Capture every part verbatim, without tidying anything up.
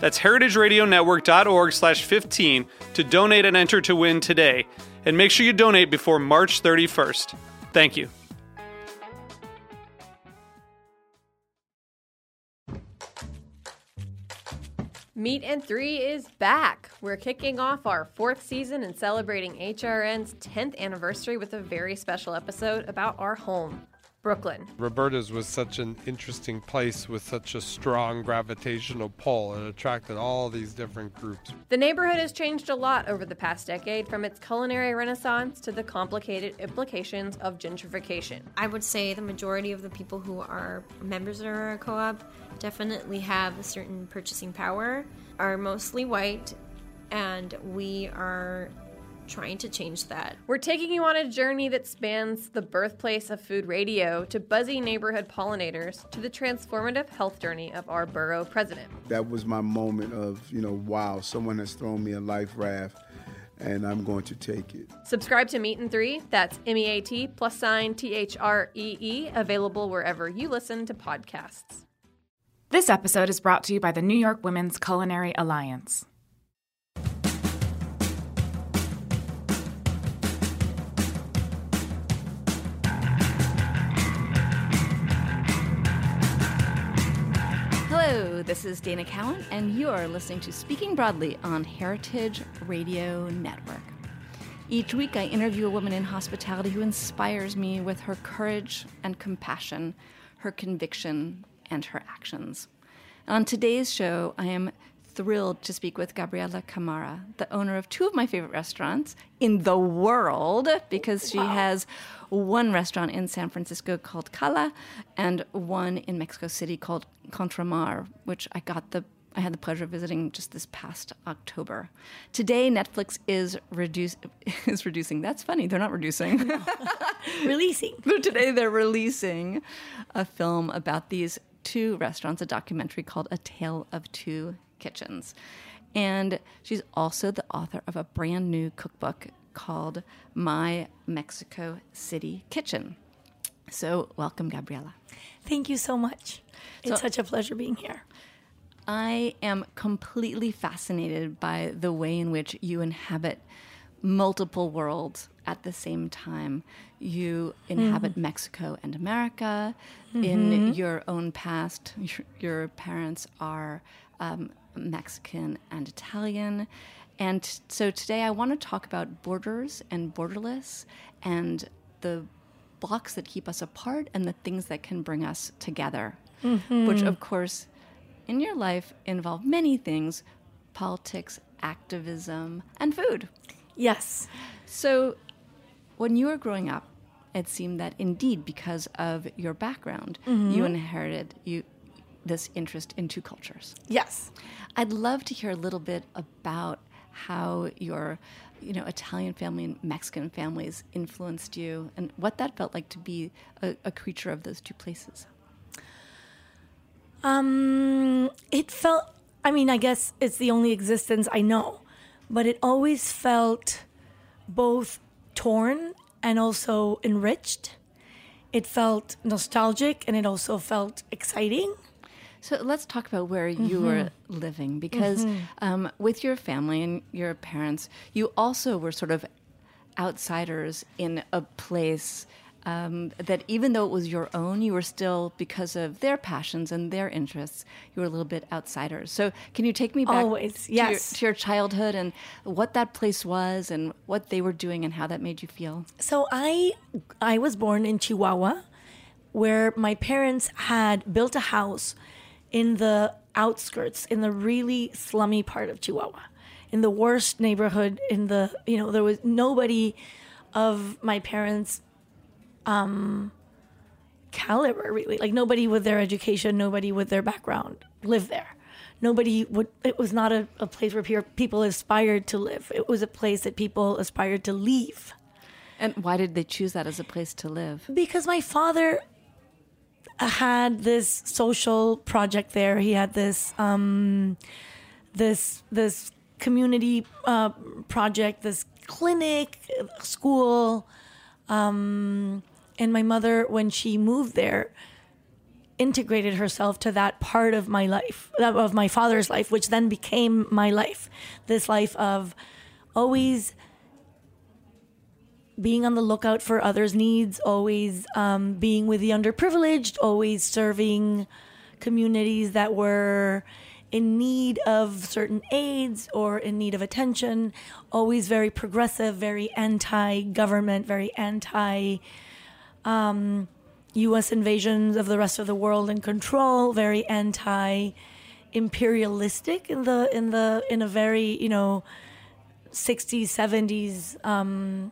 That's heritage radio network dot org slash fifteen to donate and enter to win today. And make sure you donate before March thirty-first. Thank you. Meat and Three is back. We're kicking off our fourth season and celebrating H R N's tenth anniversary with a very special episode about our home, Brooklyn. Roberta's was such an interesting place with such a strong gravitational pull. It attracted all these different groups. The neighborhood has changed a lot over the past decade, from its culinary renaissance to the complicated implications of gentrification. I would say the majority of the people who are members of our co-op definitely have a certain purchasing power, are mostly white, and we are trying to change that. We're taking you on a journey that spans the birthplace of food radio to buzzy neighborhood pollinators to the transformative health journey of our borough president. That was my moment of, you know, wow, someone has thrown me a life raft and I'm going to take it. Subscribe to Meat and Three, that's M E A T plus sign T H R E E, available wherever you listen to podcasts. This episode is brought to you by the New York Women's Culinary Alliance. Hello, this is Dana Cowin, and you are listening to Speaking Broadly on Heritage Radio Network. Each week, I interview a woman in hospitality who inspires me with her courage and compassion, her conviction, and her actions. On today's show, I am thrilled to speak with Gabriela Cámara, the owner of two of my favorite restaurants in the world, because she wow. has one restaurant in San Francisco called Cala and one in Mexico City called Contramar, which I got the I had the pleasure of visiting just this past October. Today, Netflix is reduce is reducing. That's funny. They're not reducing. Releasing. Today, they're releasing a film about these two restaurants, a documentary called A Tale of Two Kitchens. And she's also the author of a brand new cookbook called My Mexico City Kitchen. So welcome, Gabriela. Thank you so much. It's so, such a pleasure being here. I am completely fascinated by the way in which you inhabit multiple worlds at the same time. You inhabit mm-hmm. Mexico and America. Mm-hmm. In your own past, your, your parents are um, Mexican and Italian. And t- so today I want to talk about borders and borderless and the blocks that keep us apart and the things that can bring us together, mm-hmm. which, of course, in your life involve many things: politics, activism, and food. Yes. So when you were growing up, it seemed that indeed because of your background, mm-hmm. you inherited you this interest in two cultures. Yes. I'd love to hear a little bit about how your, you know, Italian family and Mexican families influenced you and what that felt like to be a, a creature of those two places. Um, it felt, I mean, I guess it's the only existence I know, but it always felt both torn and also enriched. It felt nostalgic and it also felt exciting. So let's talk about where mm-hmm. you were living, because mm-hmm. um, with your family and your parents, you also were sort of outsiders in a place um, that even though it was your own, you were still, because of their passions and their interests, you were a little bit outsiders. So can you take me back Always, to, yes. your, to your childhood and what that place was and what they were doing and how that made you feel? So I, I was born in Chihuahua, where my parents had built a house in the outskirts, in the really slummy part of Chihuahua, in the worst neighborhood, in the, you know, there was nobody of my parents' um, caliber, really. Like, nobody with their education, nobody with their background lived there. Nobody would, it was not a, a place where people aspired to live. It was a place that people aspired to leave. And why did they choose that as a place to live? Because my father had this social project there. He had this um, this this community uh, project, this clinic, school. Um, and my mother, when she moved there, integrated herself to that part of my life, of my father's life, which then became my life. This life of always being on the lookout for others' needs, always um, being with the underprivileged, always serving communities that were in need of certain aids or in need of attention, always very progressive, very anti-government, very anti um, U S invasions of the rest of the world and control, very anti-imperialistic in the in the in a very, you know, sixties, seventies um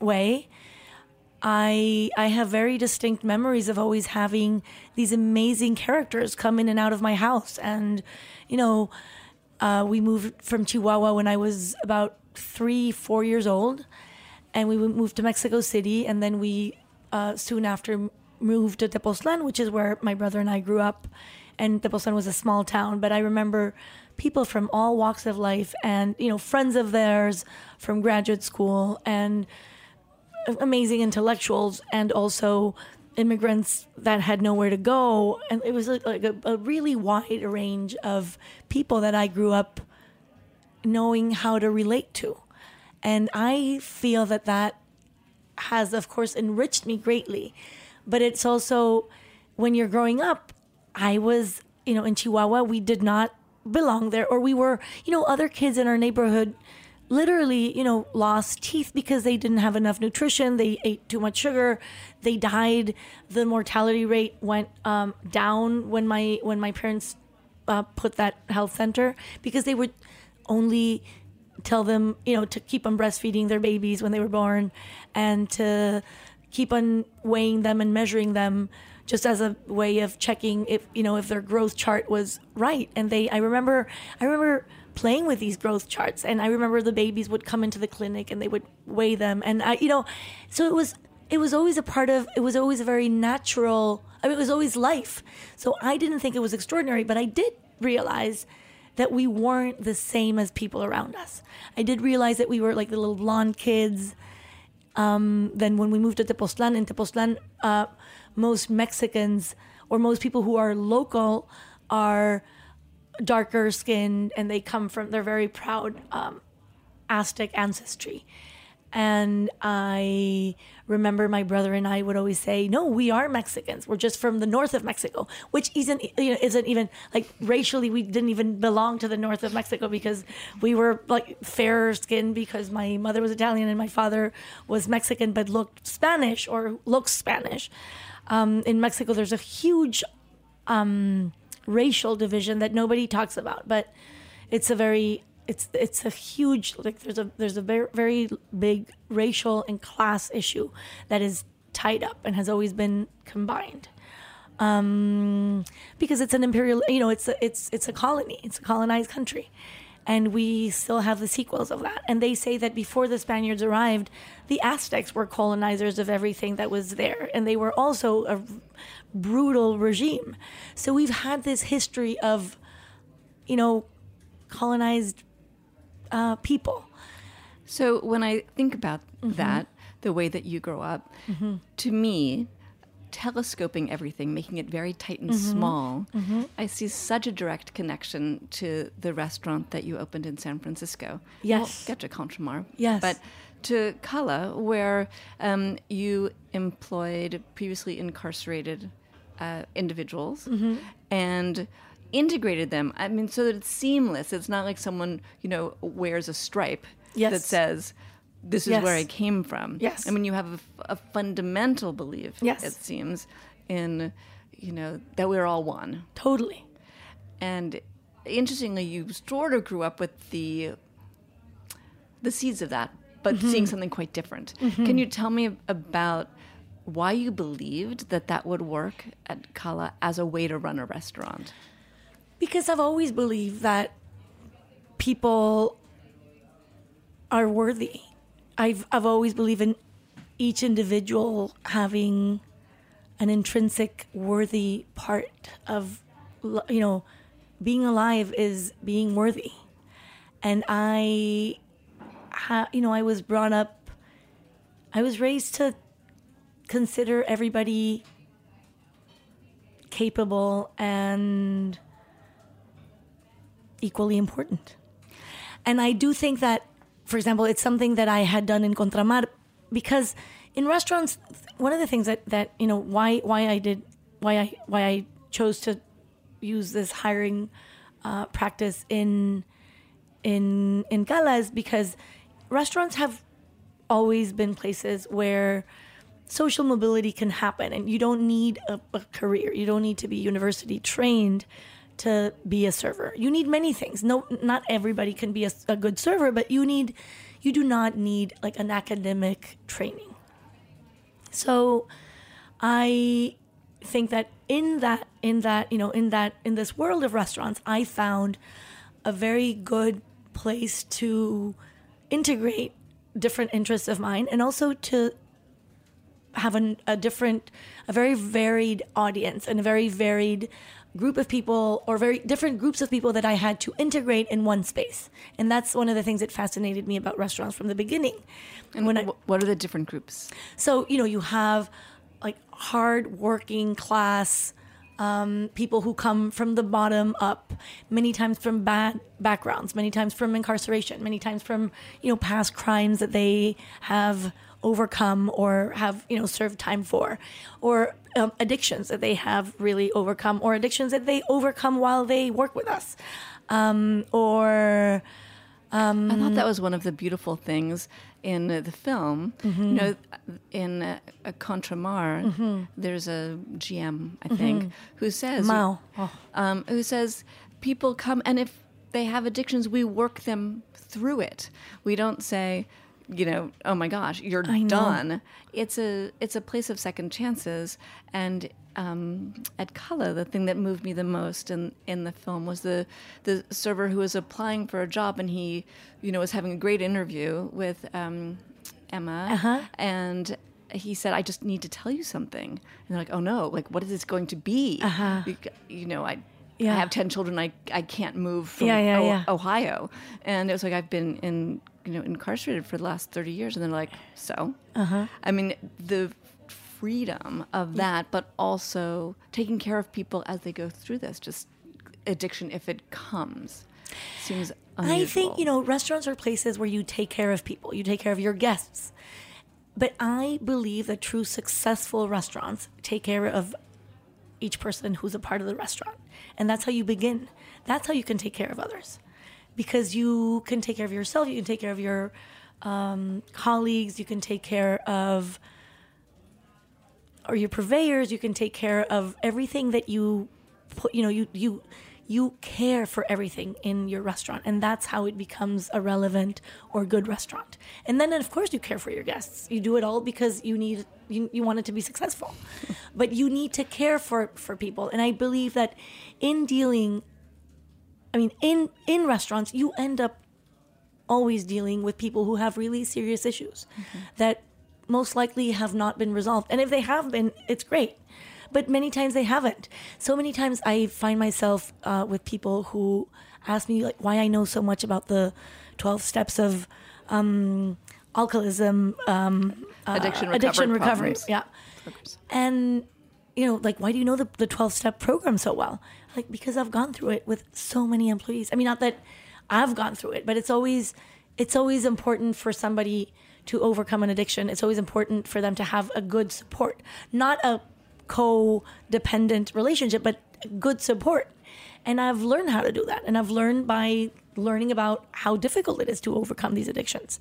way. I I have very distinct memories of always having these amazing characters come in and out of my house. And, you know, uh, we moved from Chihuahua when I was about three, four years old. And we moved to Mexico City. And then we uh, soon after moved to Tepoztlán, which is where my brother and I grew up. And Tepoztlán was a small town. But I remember people from all walks of life and, you know, friends of theirs from graduate school and amazing intellectuals and also immigrants that had nowhere to go. And it was like a, a really wide range of people that I grew up knowing how to relate to. And I feel that that has, of course, enriched me greatly. But it's also, when you're growing up, I was, you know, in Chihuahua, we did not belong there. Or we were, you know, other kids in our neighborhood literally, you know, lost teeth because they didn't have enough nutrition. They ate too much sugar. They died. The mortality rate went um, down when my when my parents uh, put that health center, because they would only tell them, you know, to keep on breastfeeding their babies when they were born and to keep on weighing them and measuring them just as a way of checking if, you know, if their growth chart was right. And they, I remember, I remember playing with these growth charts, and I remember the babies would come into the clinic and they would weigh them, and I, you know, so it was it was always a part of, it was always a very natural, I mean, it was always life. So I didn't think it was extraordinary, but I did realize that we weren't the same as people around us. I did realize that we were like the little blonde kids. Um, then when we moved to Tepoztlán, in Tepoztlán, uh, most Mexicans or most people who are local are darker skinned, and they come from, they're very proud um, Aztec ancestry. And I remember my brother and I would always say, no, we are Mexicans. We're just from the north of Mexico, which isn't, you know, isn't even like racially, we didn't even belong to the north of Mexico because we were like fair skinned, because my mother was Italian and my father was Mexican, but looked Spanish or looks Spanish. Um, in Mexico, there's a huge um, racial division that nobody talks about, but it's a very, it's it's a huge, like there's a there's a very, very big racial and class issue that is tied up and has always been combined, um, because it's an imperial, you know, it's a, it's it's a colony, it's a colonized country, and we still have the sequels of that. And they say that before the Spaniards arrived, the Aztecs were colonizers of everything that was there, and they were also a brutal regime. So we've had this history of, you know, colonized uh, people. So when I think about mm-hmm. that, the way that you grow up, mm-hmm. to me, telescoping everything, making it very tight and mm-hmm. small, mm-hmm. I see such a direct connection to the restaurant that you opened in San Francisco. Yes. Well, get to Contramar. Yes. But to Cala, where um, you employed previously incarcerated uh, individuals mm-hmm. and integrated them. I mean, so that it's seamless. It's not like someone, you know, wears a stripe yes. that says, this is yes. where I came from. Yes. I mean, you have a, f- a fundamental belief, yes. it seems, in, you know, that we're all one. Totally. And interestingly, you sort of grew up with the the seeds of that, but mm-hmm. seeing something quite different. Mm-hmm. Can you tell me about why you believed that that would work at Cala as a way to run a restaurant? Because I've always believed that people are worthy. I've I've always believed in each individual having an intrinsic worthy part of, you know, being alive is being worthy. And I, ha, you know, I was brought up, I was raised to consider everybody capable and equally important. And I do think that, for example, it's something that I had done in Contramar, because in restaurants, one of the things that, that you know, why why I did, why I why I chose to use this hiring uh, practice in in in Cala is because restaurants have always been places where social mobility can happen, and you don't need a, a career, you don't need to be university trained to be a server. You need many things. No, not everybody can be a, a good server, but you need, you do not need like an academic training. So I think that in that, in that, you know, in that, in this world of restaurants, I found a very good place to integrate different interests of mine, and also to have an, a different, a very varied audience and a very varied group of people, or very different groups of people that I had to integrate in one space. And that's one of the things that fascinated me about restaurants from the beginning. And when w- I, what are the different groups? So, you know, you have like hard working class um, people who come from the bottom up, many times from bad backgrounds, many times from incarceration, many times from, you know, past crimes that they have overcome or have, you know, served time for, or um, addictions that they have really overcome, or addictions that they overcome while they work with us. Um, or um, I thought that was one of the beautiful things in the film. Mm-hmm. You know, in uh, Contramar, mm-hmm. there's a G M, I think, mm-hmm. who says, Mao. Oh. Um, who says, people come, and if they have addictions, we work them through it. We don't say, you know, oh my gosh, you're done. It's a it's a place of second chances. And um, at Cala, the thing that moved me the most in, in the film was the the server who was applying for a job, and he, you know, was having a great interview with um, Emma, uh-huh. and he said, "I just need to tell you something." And they're like, "Oh no, like what is this going to be?" Uh-huh. You, you know, I. Yeah. I have ten children. I I can't move from yeah, yeah, o- yeah. Ohio, and it was like I've been in you know incarcerated for the last thirty years, and they're like, so. Uh-huh. I mean, the freedom of that, but also taking care of people as they go through this, just addiction if it comes, seems unusual. I think you know restaurants are places where you take care of people, you take care of your guests, but I believe that true successful restaurants take care of each person who's a part of the restaurant. And that's how you begin. That's how you can take care of others. Because you can take care of yourself, you can take care of your um, colleagues, you can take care of or your purveyors, you can take care of everything that you put, you know, you you you care for everything in your restaurant, and that's how it becomes a relevant or good restaurant. And then, of course, you care for your guests. You do it all because you need you, you want it to be successful. But you need to care for, for people. And I believe that in dealing, I mean, in, in restaurants, you end up always dealing with people who have really serious issues mm-hmm. that most likely have not been resolved. And if they have been, it's great. But many times they haven't. So many times I find myself uh, with people who ask me like why I know so much about the twelve steps of um, alcoholism, um, addiction, uh, recovery addiction recovery, problems. yeah. Programs. And you know, like why do you know the the twelve step program so well? Like because I've gone through it with so many employees. I mean, not that I've gone through it, but it's always it's always important for somebody to overcome an addiction, it's always important for them to have a good support, not a co-dependent relationship, but good support. And I've learned how to do that. And I've learned by learning about how difficult it is to overcome these addictions.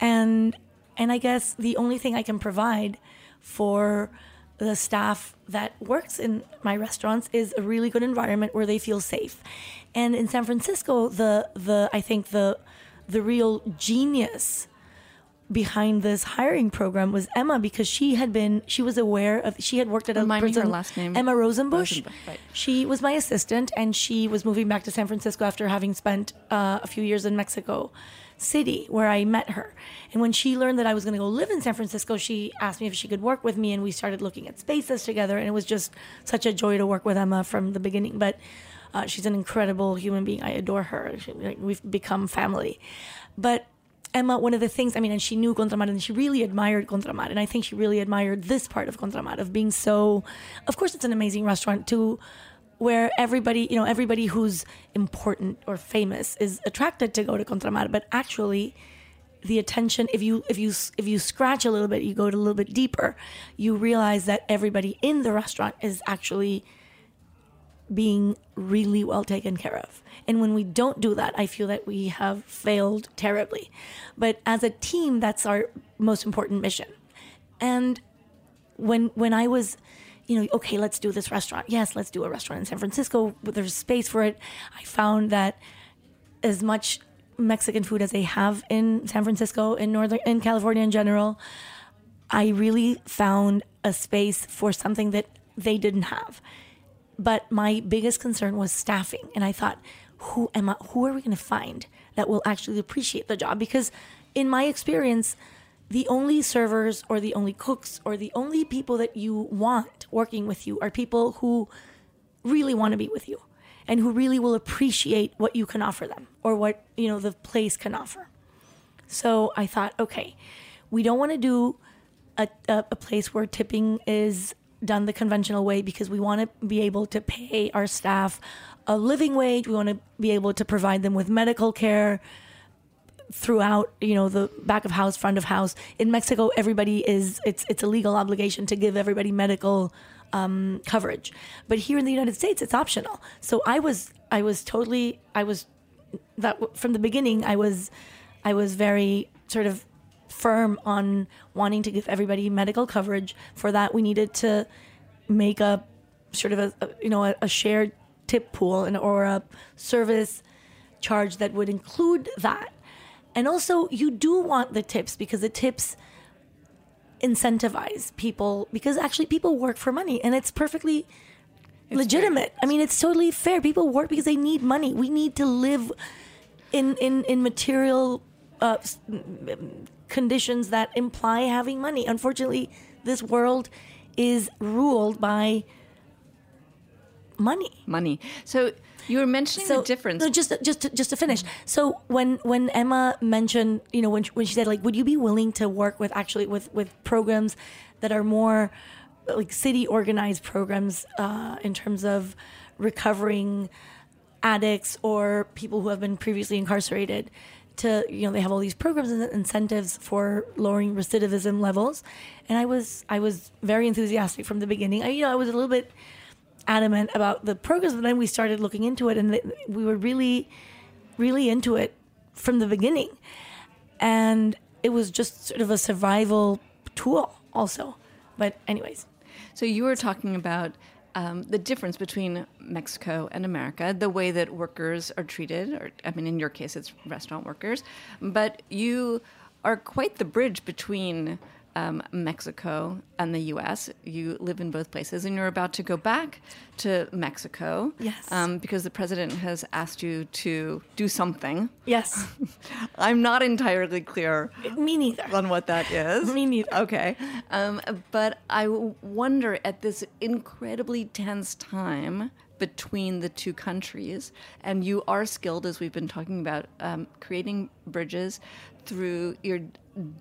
And and I guess the only thing I can provide for the staff that works in my restaurants is a really good environment where they feel safe. And in San Francisco, the the I think the the real genius behind this hiring program was Emma, because she had been, she was aware of, she had worked at a Remind prison, me her last name. Emma Rosenbusch. Rosenbusch, right. She was my assistant, and she was moving back to San Francisco after having spent uh, a few years in Mexico City, where I met her. And when she learned that I was going to go live in San Francisco, she asked me if she could work with me, and we started looking at spaces together, and it was just such a joy to work with Emma from the beginning. But uh, she's an incredible human being. I adore her. She, like, we've become family. But Emma, one of the things, I mean, and she knew Contramar, and she really admired Contramar, and I think she really admired this part of Contramar, of being so, of course it's an amazing restaurant too, where everybody, you know, everybody who's important or famous is attracted to go to Contramar, but actually the attention, if you if you if you scratch a little bit, you go a little bit deeper, you realize that everybody in the restaurant is actually being really well taken care of. And when we don't do that, I feel that we have failed terribly. But as a team, that's our most important mission. And when when I was, you know, okay, let's do this restaurant. Yes, let's do a restaurant in San Francisco. There's space for it. I found that as much Mexican food as they have in San Francisco, in Northern, in California in general, I really found a space for something that they didn't have. But my biggest concern was staffing. And I thought, who am I, who are we going to find that will actually appreciate the job? Because in my experience, the only servers or the only cooks or the only people that you want working with you are people who really want to be with you and who really will appreciate what you can offer them or what, you know, the place can offer. So I thought, okay, we don't want to do a, a, a place where tipping is done the conventional way, because we want to be able to pay our staff a living wage. We want to be able to provide them with medical care throughout, you know, the back of house, front of house. In Mexico, everybody is, it's it's a legal obligation to give everybody medical um, coverage. But here in the United States, it's optional. So I was, I was totally, I was, that from the beginning, I was, I was very sort of firm on wanting to give everybody medical coverage. For that, we needed to make a sort of a, a you know a, a shared tip pool and or a service charge that would include that. And also, you do want the tips, because the tips incentivize people, because actually people work for money, and it's perfectly it's legitimate. Fair. I mean, it's totally fair. People work because they need money. We need to live in in in material Uh, conditions that imply having money. Unfortunately, this world is ruled by money. Money. So you were mentioning so, the difference. No, just just to, just to finish. So when when Emma mentioned, you know, when she, when she said, like, would you be willing to work with actually with with programs that are more like city organized programs uh, in terms of recovering addicts or people who have been previously incarcerated? To, you know, they have all these programs and incentives for lowering recidivism levels, and I was I was very enthusiastic from the beginning. I, you know, I was a little bit adamant about the programs, but then we started looking into it, and the, we were really, really into it from the beginning, and it was just sort of a survival tool, also. But anyways, so you were talking about Um, the difference between Mexico and America, the way that workers are treated, or I mean, in your case, it's restaurant workers, but you are quite the bridge between um, Mexico and the U S You live in both places, and you're about to go back to Mexico. Yes. Um, because the president has asked you to do something. Yes. I'm not entirely clear. Me neither. On what that is. Me neither. Okay. Um, but I wonder, at this incredibly tense time between the two countries, and you are skilled, as we've been talking about, um, creating bridges through your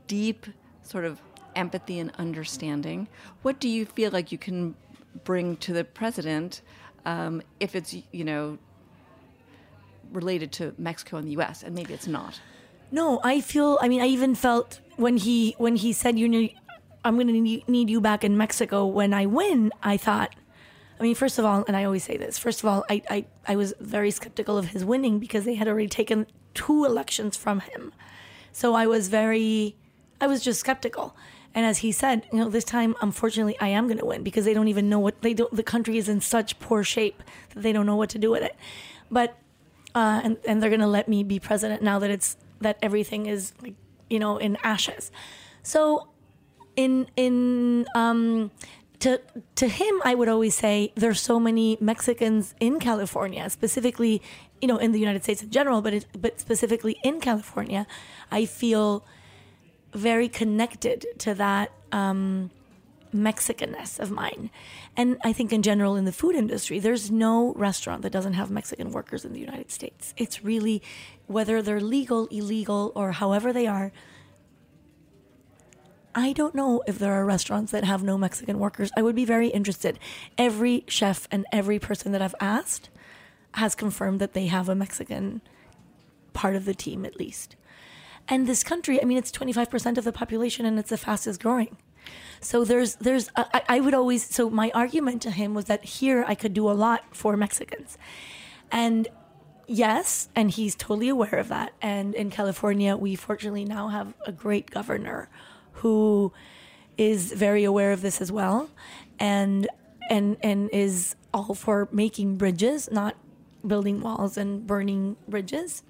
deep sort of empathy and understanding. What do you feel like you can bring to the president, um, if it's, you know, related to Mexico and the U S, and maybe it's not? No, I feel, I mean, I even felt when he when he said, you need, I'm going to need you back in Mexico when I win, I thought, I mean, first of all, and I always say this, first of all, I, I, I was very skeptical of his winning because they had already taken two elections from him. So I was very, I was just skeptical. And as he said, you know, this time, unfortunately, I am going to win because they don't even know what they don't. The country is in such poor shape that they don't know what to do with it. But uh, and and they're going to let me be president now that it's that everything is like, you know, in ashes. So in in um, to to him, I would always say there's so many Mexicans in California, specifically, you know, in the United States in general, but it, but specifically in California, I feel very connected to that um, Mexicanness of mine. And I think in general in the food industry, there's no restaurant that doesn't have Mexican workers in the United States. It's really, whether they're legal, illegal, or however they are, I don't know if there are restaurants that have no Mexican workers. I would be very interested. Every chef and every person that I've asked has confirmed that they have a Mexican part of the team at least. And this country, I mean, it's twenty-five percent of the population and it's the fastest growing. So there's, there's, I, I would always, so my argument to him was that here I could do a lot for Mexicans. And yes, and he's totally aware of that. And in California, we fortunately now have a great governor who is very aware of this as well. And, and, and is all for making bridges, not building walls and burning bridges.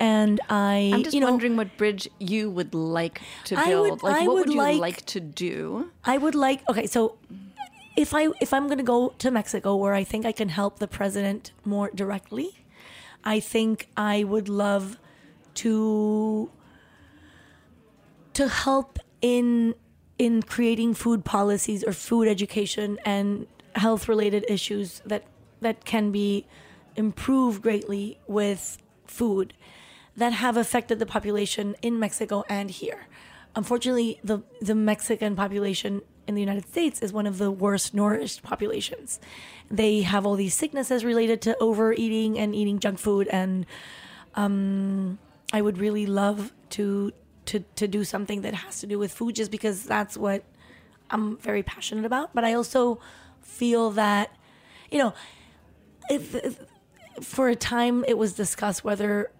And I, I'm just you know, wondering what bridge you would like to build. I would, like, I what would, would you like, like to do? I would like, okay, so if, I, if I'm going to go to Mexico where I think I can help the president more directly, I think I would love to to help in in creating food policies or food education and health-related issues that that can be improved greatly with food that have affected the population in Mexico and here. Unfortunately, the, the Mexican population in the United States is one of the worst nourished populations. They have all these sicknesses related to overeating and eating junk food. And um, I would really love to, to, to do something that has to do with food just because that's what I'm very passionate about. But I also feel that, you know, if, if for a time it was discussed whether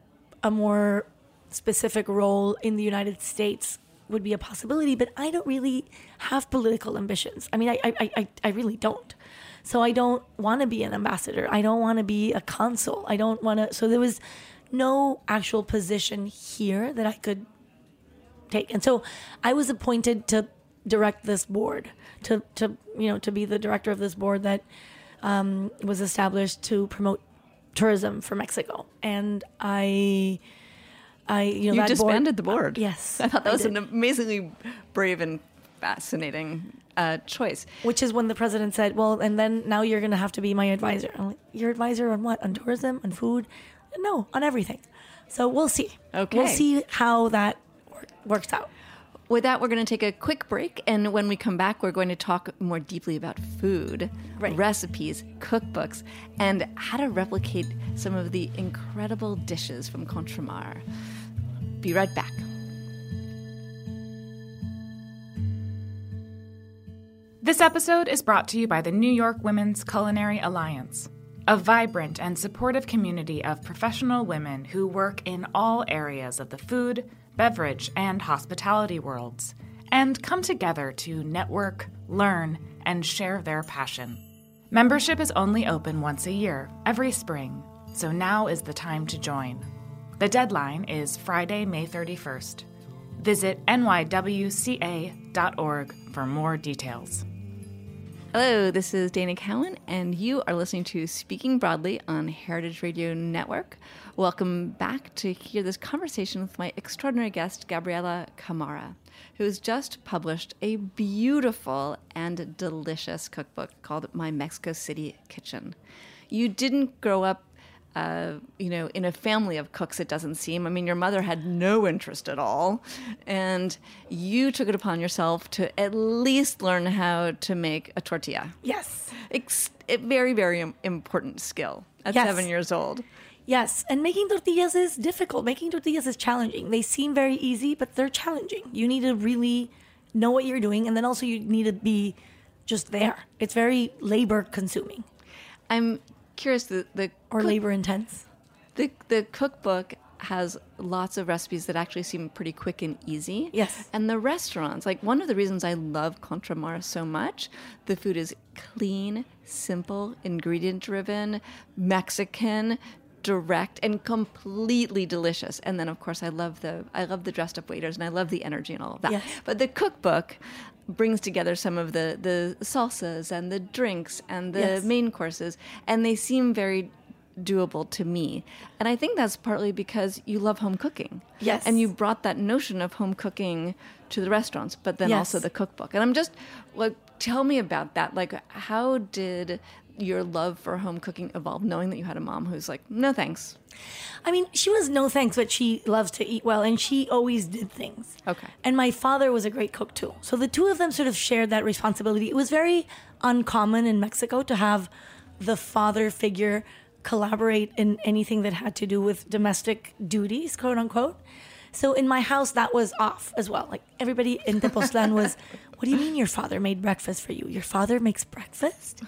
a more specific role in the United States would be a possibility, but I don't really have political ambitions. I mean, I I, I, I really don't. So I don't want to be an ambassador. I don't want to be a consul. I don't want to. So there was no actual position here that I could take. And so I was appointed to direct this board, to, to you know, to be the director of this board that um, was established to promote tourism for Mexico. And I, I, you know, you that disbanded board, the board. Uh, yes. I thought that I was did. An amazingly brave and fascinating uh, choice. Which is when the president said, well, and then now you're going to have to be my advisor. I'm like, your advisor on what? On tourism, on food? No, on everything. So we'll see. Okay. We'll see how that wor- works out. With that, we're going to take a quick break. And when we come back, we're going to talk more deeply about food, right. recipes, cookbooks, and how to replicate some of the incredible dishes from Contramar. Be right back. This episode is brought to you by the New York Women's Culinary Alliance, a vibrant and supportive community of professional women who work in all areas of the food, beverage, and hospitality worlds, and come together to network, learn, and share their passion. Membership is only open once a year, every spring, so now is the time to join. The deadline is Friday, May thirty-first. Visit N Y W C A dot org for more details. Hello, this is Dana Cowin, and you are listening to Speaking Broadly on Heritage Radio Network. Welcome back to hear this conversation with my extraordinary guest, Gabriela Cámara, who has just published a beautiful and delicious cookbook called My Mexico City Kitchen. You didn't grow up Uh, you know, in a family of cooks, it doesn't seem. I mean, your mother had no interest at all, and you took it upon yourself to at least learn how to make a tortilla. Yes. It's a very, very important skill at yes. seven years old. Yes, and making tortillas is difficult. Making tortillas is challenging. They seem very easy, but they're challenging. You need to really know what you're doing, and then also you need to be just there. It's very labor-consuming. I'm curious. The, the or cook- labor-intense. The the cookbook has lots of recipes that actually seem pretty quick and easy. Yes. And the restaurants, like one of the reasons I love Contramar so much, the food is clean, simple, ingredient-driven, Mexican, direct, and completely delicious. And then, of course, I love the I love the dressed up waiters, and I love the energy and all of that. Yes. But the cookbook brings together some of the, the salsas and the drinks and the yes. main courses, and they seem very doable to me. And I think that's partly because you love home cooking. Yes. And you brought that notion of home cooking to the restaurants, but then yes. also the cookbook. And I'm just, like, tell me about that. Like, how did your love for home cooking evolved, knowing that you had a mom who's like, no thanks? I mean, she was no thanks, but she loves to eat well, and she always did things. Okay. And my father was a great cook, too. So the two of them sort of shared that responsibility. It was very uncommon in Mexico to have the father figure collaborate in anything that had to do with domestic duties, quote unquote. So in my house, that was off as well. Like, everybody in Tepoztlán was, what do you mean your father made breakfast for you? Your father makes breakfast?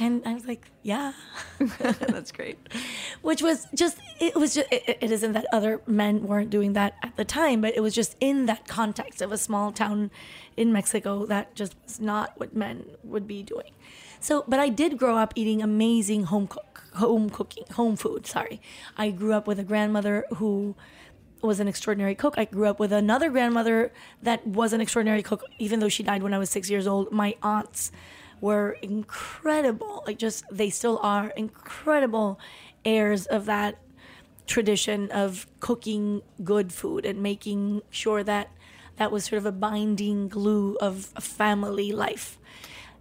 And I was like, yeah. That's great. Which was just, it was just, it, it isn't that other men weren't doing that at the time, but it was just in that context of a small town in Mexico that just was not what men would be doing. So, but I did grow up eating amazing home cook, home cooking, home food, sorry. I grew up with a grandmother who was an extraordinary cook. I grew up with another grandmother that was an extraordinary cook, even though she died when I was six years old. My aunts were incredible, like just, they still are incredible heirs of that tradition of cooking good food and making sure that that was sort of a binding glue of family life.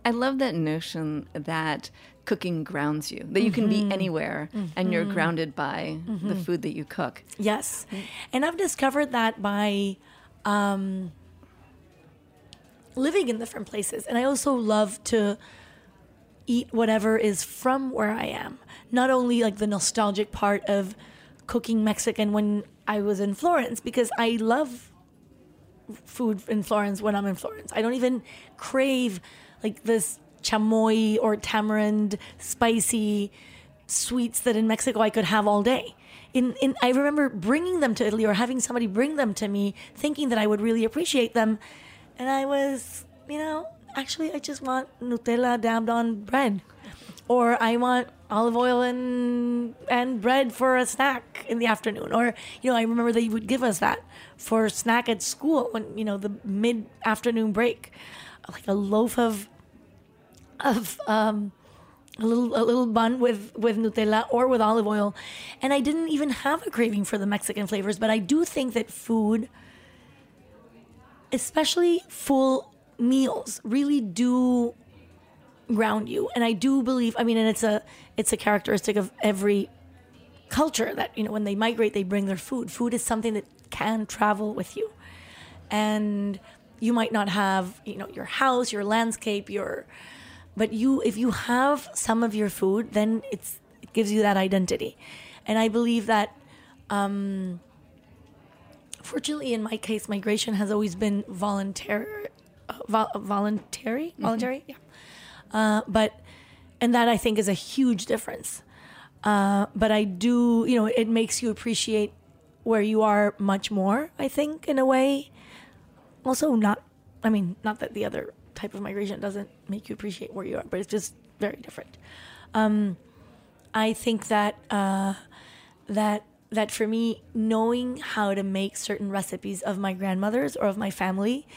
I love that notion that cooking grounds you, that you can mm-hmm. be anywhere mm-hmm. and you're grounded by mm-hmm. the food that you cook. Yes, and I've discovered that by um, living in different places. And I also love to eat whatever is from where I am. Not only like the nostalgic part of cooking Mexican when I was in Florence, because I love food in Florence when I'm in Florence. I don't even crave like this chamoy or tamarind, spicy sweets that in Mexico I could have all day. In, in, I remember bringing them to Italy or having somebody bring them to me, thinking that I would really appreciate them. And I was, you know, actually, I just want Nutella dabbed on bread. Or I want olive oil and and bread for a snack in the afternoon. Or, you know, I remember they would give us that for snack at school when, you know, the mid-afternoon break. Like a loaf of, of um, a little a little bun with, with Nutella or with olive oil. And I didn't even have a craving for the Mexican flavors. But I do think that food, especially full meals, really do ground you. And I do believe, I mean, and it's a it's a characteristic of every culture that, you know, when they migrate, they bring their food. Food is something that can travel with you. And you might not have, you know, your house, your landscape, your, but you, if you have some of your food, then it's, it gives you that identity. And I believe that, um, fortunately, in my case, migration has always been voluntary, uh, vol- voluntary, mm-hmm. voluntary, yeah. Uh, but, and that I think is a huge difference. Uh, but I do, you know, it makes you appreciate where you are much more, I think, in a way. Also not, I mean, not that the other type of migration doesn't make you appreciate where you are, but it's just very different. Um, I think that, uh, that, that for me, knowing how to make certain recipes of my grandmother's or of my family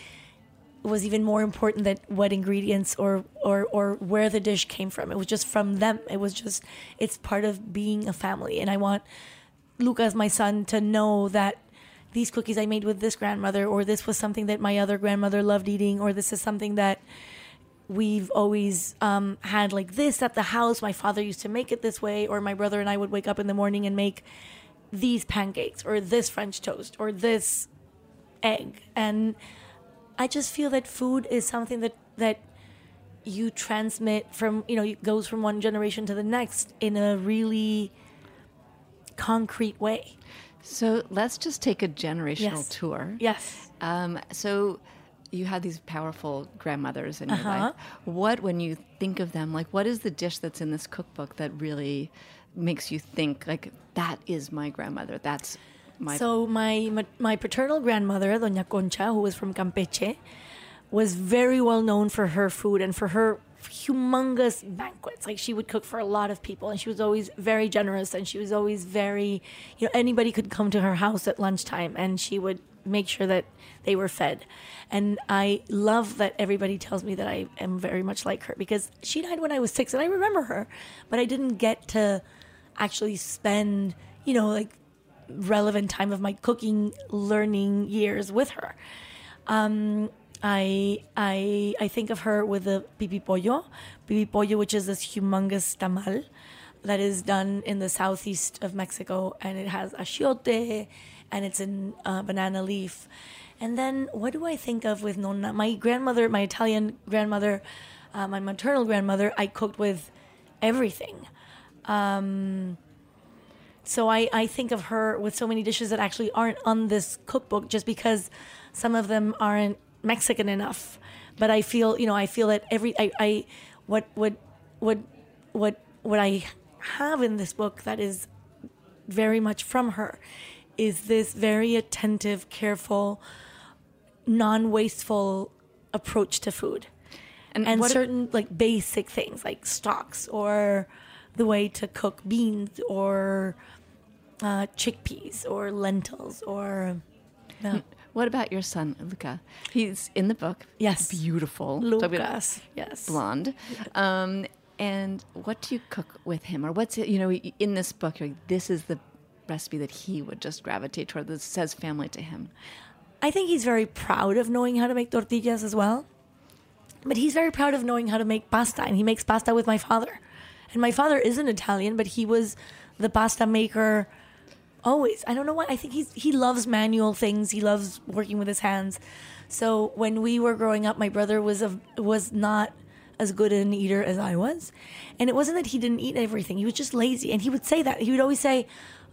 was even more important than what ingredients or, or, or where the dish came from. It was just from them. It was just, it's part of being a family. And I want Lucas, my son, to know that these cookies I made with this grandmother, or this was something that my other grandmother loved eating, or this is something that we've always um, had like this at the house. My father used to make it this way, or my brother and I would wake up in the morning and make these pancakes or this French toast or this egg. And I just feel that food is something that, that you transmit from, you know, it goes from one generation to the next in a really concrete way. So let's just take a generational yes. tour. Yes. Um, so you had these powerful grandmothers in uh-huh. your life. What, when you think of them, like what is the dish that's in this cookbook that really makes you think, like, that is my grandmother, that's my... So my, my paternal grandmother, Doña Concha, who was from Campeche, was very well known for her food and for her humongous banquets. Like, she would cook for a lot of people, and she was always very generous, and she was always very, you know, anybody could come to her house at lunchtime and she would make sure that they were fed. And I love that everybody tells me that I am very much like her, because she died when I was six and I remember her, but I didn't get to actually spend, you know, like relevant time of my cooking learning years with her. Um, I I I think of her with the pipi pollo, pipi pollo, which is this humongous tamal that is done in the southeast of Mexico, and it has achiote, and it's in uh, banana leaf. And then what do I think of with nonna? My grandmother, my Italian grandmother, uh, my maternal grandmother, I cooked with everything. Um, so I, I think of her with so many dishes that actually aren't on this cookbook, just because some of them aren't Mexican enough. But I feel, you know, I feel that every, I, I what, what, what, what, what I have in this book that is very much from her is this very attentive, careful, non-wasteful approach to food. And, and certain it, like basic things like stocks or the way to cook beans or uh, chickpeas or lentils or... No. What about your son, Luca? He's in the book. Yes. Beautiful. Lucas, yes. Blonde. Yes. Um, and what do you cook with him? Or what's, it, you know, in this book, you're like, this is the recipe that he would just gravitate toward, that says family to him? I think he's very proud of knowing how to make tortillas as well, but he's very proud of knowing how to make pasta, and he makes pasta with my father. And my father isn't Italian, but he was the pasta maker always. I don't know why. I think he's he loves manual things. He loves working with his hands. So when we were growing up, my brother was a, was not as good an eater as I was, and it wasn't that he didn't eat everything. He was just lazy, and he would say that. He would always say,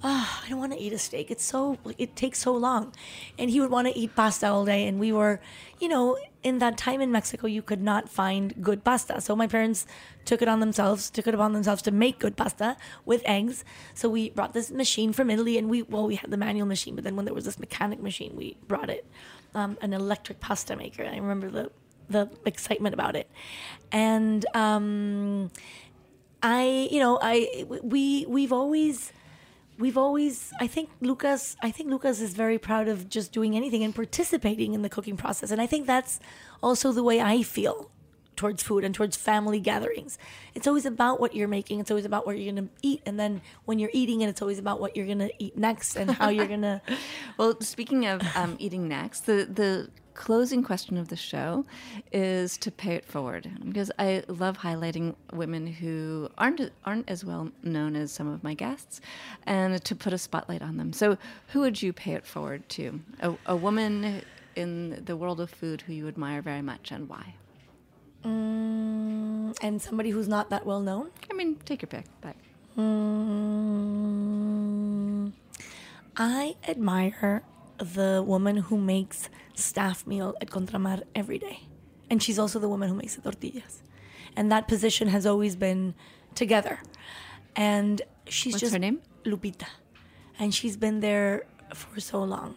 oh, I don't want to eat a steak. It's so, it takes so long. And he would want to eat pasta all day. And we were, you know, in that time in Mexico, you could not find good pasta. So my parents took it on themselves, took it upon themselves to make good pasta with eggs. So we brought this machine from Italy, and we, well, we had the manual machine, but then when there was this mechanic machine, we brought it, um, an electric pasta maker. I remember the, the excitement about it. And um, I, you know, I, we, we've always... We've always, I think Lucas, I think Lucas is very proud of just doing anything and participating in the cooking process. And I think that's also the way I feel towards food and towards family gatherings. It's always about what you're making. It's always about what you're going to eat. And then when you're eating it, it's always about what you're going to eat next and how you're going to. Well, speaking of um, eating next, the, the closing question of the show is to pay it forward, because I love highlighting women who aren't aren't as well known as some of my guests, and to put a spotlight on them. So who would you pay it forward to? A, a woman in the world of food who you admire very much, and why? Mm, and somebody who's not that well known? I mean, take your pick. But mm, I admire the woman who makes staff meal at Contramar every day. And she's also the woman who makes the tortillas. And that position has always been together. And she's What's just... What's her name? Lupita. And she's been there for so long.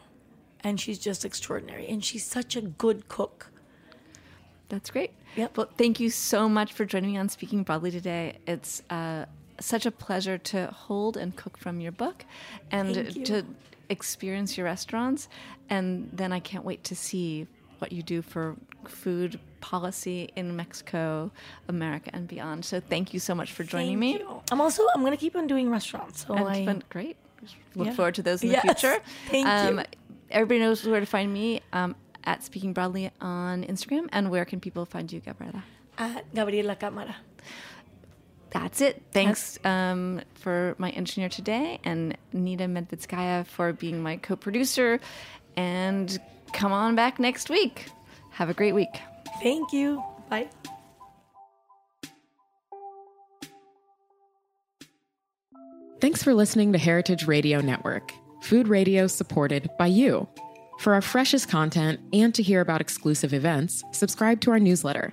And she's just extraordinary. And she's such a good cook. That's great. Yep. Well, thank you so much for joining me on Speaking Broadly today. It's uh, such a pleasure to hold and cook from your book. And thank you. to... experience your restaurants, and then I can't wait to see what you do for food policy in Mexico, America, and beyond. So thank you so much for joining thank me. You. I'm also I'm going to keep on doing restaurants. So I been great. Look yeah. forward to those in yes. the future. Thank um, you. Everybody knows where to find me um, at Speaking Broadly on Instagram, and where can people find you, Gabriela? At Gabriela Cámara. That's it. Thanks um, for my engineer today, and Nita Medvedskaya for being my co-producer. And come on back next week. Have a great week. Thank you. Bye. Thanks for listening to Heritage Radio Network, food radio supported by you. For our freshest content and to hear about exclusive events, subscribe to our newsletter.